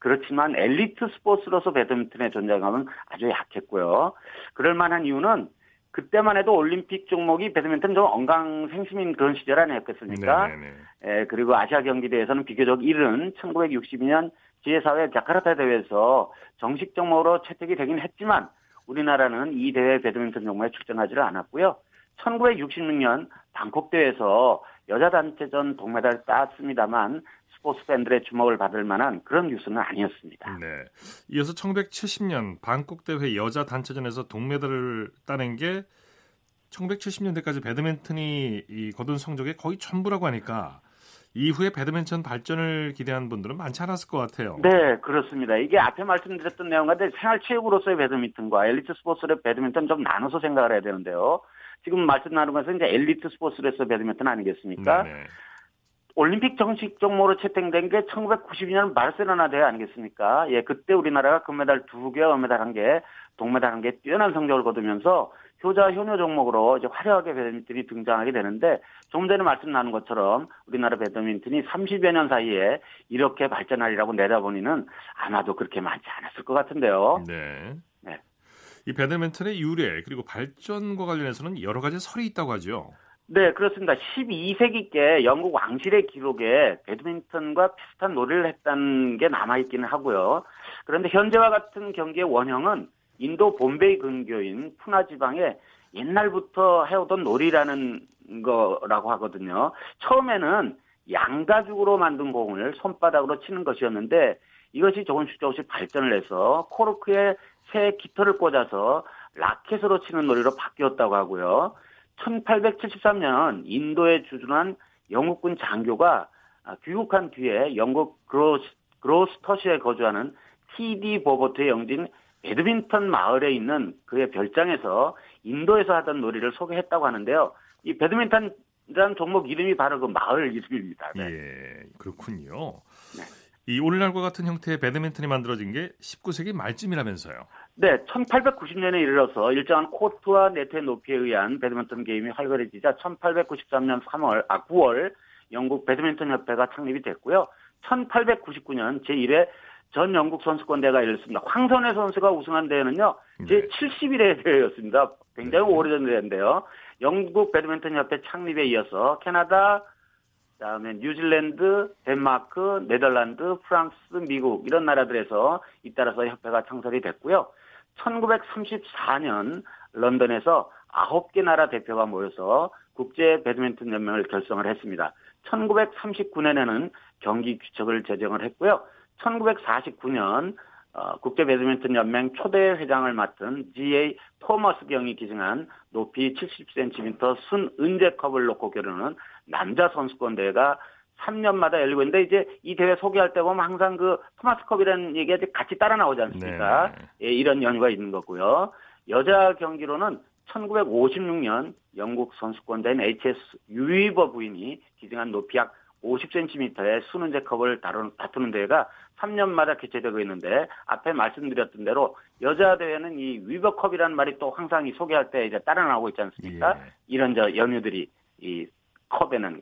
그렇지만 엘리트 스포츠로서 배드민턴의 존재감은 아주 약했고요. 그럴 만한 이유는 그때만 해도 올림픽 종목이 배드민턴 좀 엉강생심인 그런 시절 아니었겠습니까? 네네. 에, 그리고 아시아 경기대회에서는 비교적 이른 천구백육십이 년 제사회 자카르타 대회에서 정식 종목으로 채택이 되긴 했지만 우리나라는 이 대회 배드민턴 종목에 출전하지를 않았고요. 천구백육십육 년 방콕 대회에서 여자 단체전 동메달을 땄습니다만 스포츠 팬들의 주목을 받을 만한 그런 뉴스는 아니었습니다. 네, 이어서 천구백칠십 년 방콕 대회 여자 단체전에서 동메달을 따낸 게 천구백칠십 년대까지 배드민턴이 이 거둔 성적의 거의 전부라고 하니까 이후에 배드민턴 발전을 기대한 분들은 많지 않았을 것 같아요. 네, 그렇습니다. 이게 앞에 말씀드렸던 내용과 생활체육으로서의 배드민턴과 엘리트 스포츠의 배드민턴 좀 나눠서 생각을 해야 되는데요. 지금 말씀 나눈 것은 이제 엘리트 스포츠로서 배드민턴 아니겠습니까? 네네. 올림픽 정식 종목으로 채택된 게 천구백구십이 년 바르셀로나 대회 아니겠습니까? 예, 그때 우리나라가 금메달 두 개와 은메달 한 개, 동메달 한 개 뛰어난 성적을 거두면서 효자, 효녀 종목으로 이제 화려하게 배드민턴이 등장하게 되는데, 조금 전에 말씀 나눈 것처럼 우리나라 배드민턴이 삼십여 년 사이에 이렇게 발전하리라고 내다보니는 아마도 그렇게 많지 않았을 것 같은데요. 네. 네. 이 배드민턴의 유래 그리고 발전과 관련해서는 여러 가지 설이 있다고 하죠. 네, 그렇습니다. 십이 세기께 영국 왕실의 기록에 배드민턴과 비슷한 놀이를 했다는 게 남아있기는 하고요. 그런데 현재와 같은 경기의 원형은 인도 봄베이 근교인 푸나 지방에 옛날부터 해오던 놀이라는 거라고 하거든요. 처음에는 양가죽으로 만든 공을 손바닥으로 치는 것이었는데, 이것이 조금씩 조금씩 발전을 해서 코르크에 새 깃털을 꽂아서 라켓으로 치는 놀이로 바뀌었다고 하고요. 천팔백칠십삼 년 인도에 주둔한 영국군 장교가 귀국한 뒤에 영국 그로스, 그로스터시에 거주하는 티디 보버트의 영진 배드민턴 마을에 있는 그의 별장에서 인도에서 하던 놀이를 소개했다고 하는데요. 이 배드민턴이라는 종목 이름이 바로 그 마을 이름입니다. 네. 예, 그렇군요. 네. 이 오늘날과 같은 형태의 배드민턴이 만들어진 게 십구 세기 말쯤이라면서요. 네, 천팔백구십 년에 이르러서 일정한 코트와 네트의 높이에 의한 배드민턴 게임이 활발해지자 천팔백구십삼 년 삼월, 아 구월 영국 배드민턴 협회가 창립이 됐고요. 천팔백구십구 년 제일 회 전 영국 선수권대회가 열렸습니다. 황선혜 선수가 우승한 대회는요, 제 칠십일 회 대회였습니다. 굉장히 네. 오래전 대회인데요. 영국 배드민턴 협회 창립에 이어서 캐나다, 그다음에 뉴질랜드, 덴마크, 네덜란드, 프랑스, 미국 이런 나라들에서 잇따라서 협회가 창설이 됐고요. 천구백삼십사 년 런던에서 아홉 개 나라 대표가 모여서 국제 배드민턴 연맹을 결성을 했습니다. 천구백삼십구 년에는 경기 규칙을 제정을 했고요. 천구백사십구 년 어, 국제 배드민턴 연맹 초대 회장을 맡은 지에이 토머스 경이 기증한 높이 칠십 센티미터 순 은제컵을 놓고 겨루는 남자 선수권 대회가 삼 년마다 열리고 있는데, 이제 이 대회 소개할 때 보면 항상 그 토마스컵이라는 얘기가 같이 따라 나오지 않습니까? 네. 예, 이런 연유가 있는 거고요. 여자 경기로는 천구백오십육 년 영국 선수권 대회인 에이치에스 유이버 부인이 기증한 높이 약 오십 센티미터의 수은제컵을 다투는 대회가 삼 년마다 개최되고 있는데, 앞에 말씀드렸던 대로 여자 대회는 이 위버컵이라는 말이 또 항상 이 소개할 때 이제 따라 나오고 있지 않습니까? 예. 이런 저 연유들이 이 컵에는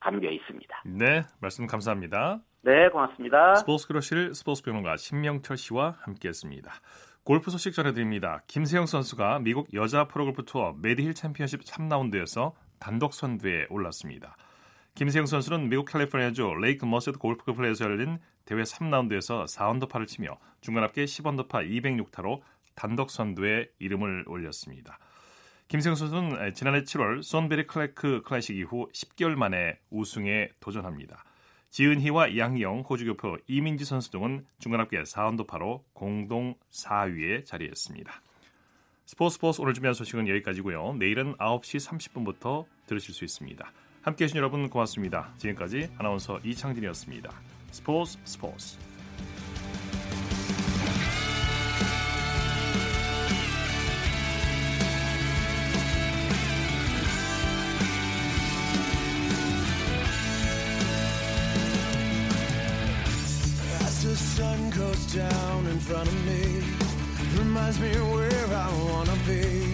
담겨 있습니다. 네, 말씀 감사합니다. 네, 고맙습니다. 스포츠 크러쉬를 스포츠 평론가 신명철 씨와 함께했습니다. 골프 소식 전해드립니다. 김세영 선수가 미국 여자 프로골프 투어 메디힐 챔피언십 삼 라운드에서 단독 선두에 올랐습니다. 김세영 선수는 미국 캘리포니아주 레이크 머세드 골프클럽에서 열린 대회 삼 라운드에서 사 언더파를 치며 중간 합계 십 언더파 이백육 타로 단독 선두에 이름을 올렸습니다. 김세영 선수는 지난해 칠월 손베리 클래크 클래식 이후 십 개월 만에 우승에 도전합니다. 지은희와 양희영, 호주교포 이민지 선수 등은 중간 합계 사 언더파로 공동 사 위에 자리했습니다. 스포츠 스포츠 오늘 준비한 소식은 여기까지고요. 내일은 아홉 시 삼십 분부터 들으실 수 있습니다. 함께해 주신 여러분 고맙습니다. 지금까지 아나운서 이창진이었습니다. 스포츠 스포츠. As the sun goes down in front of me, reminds me where I wanna be.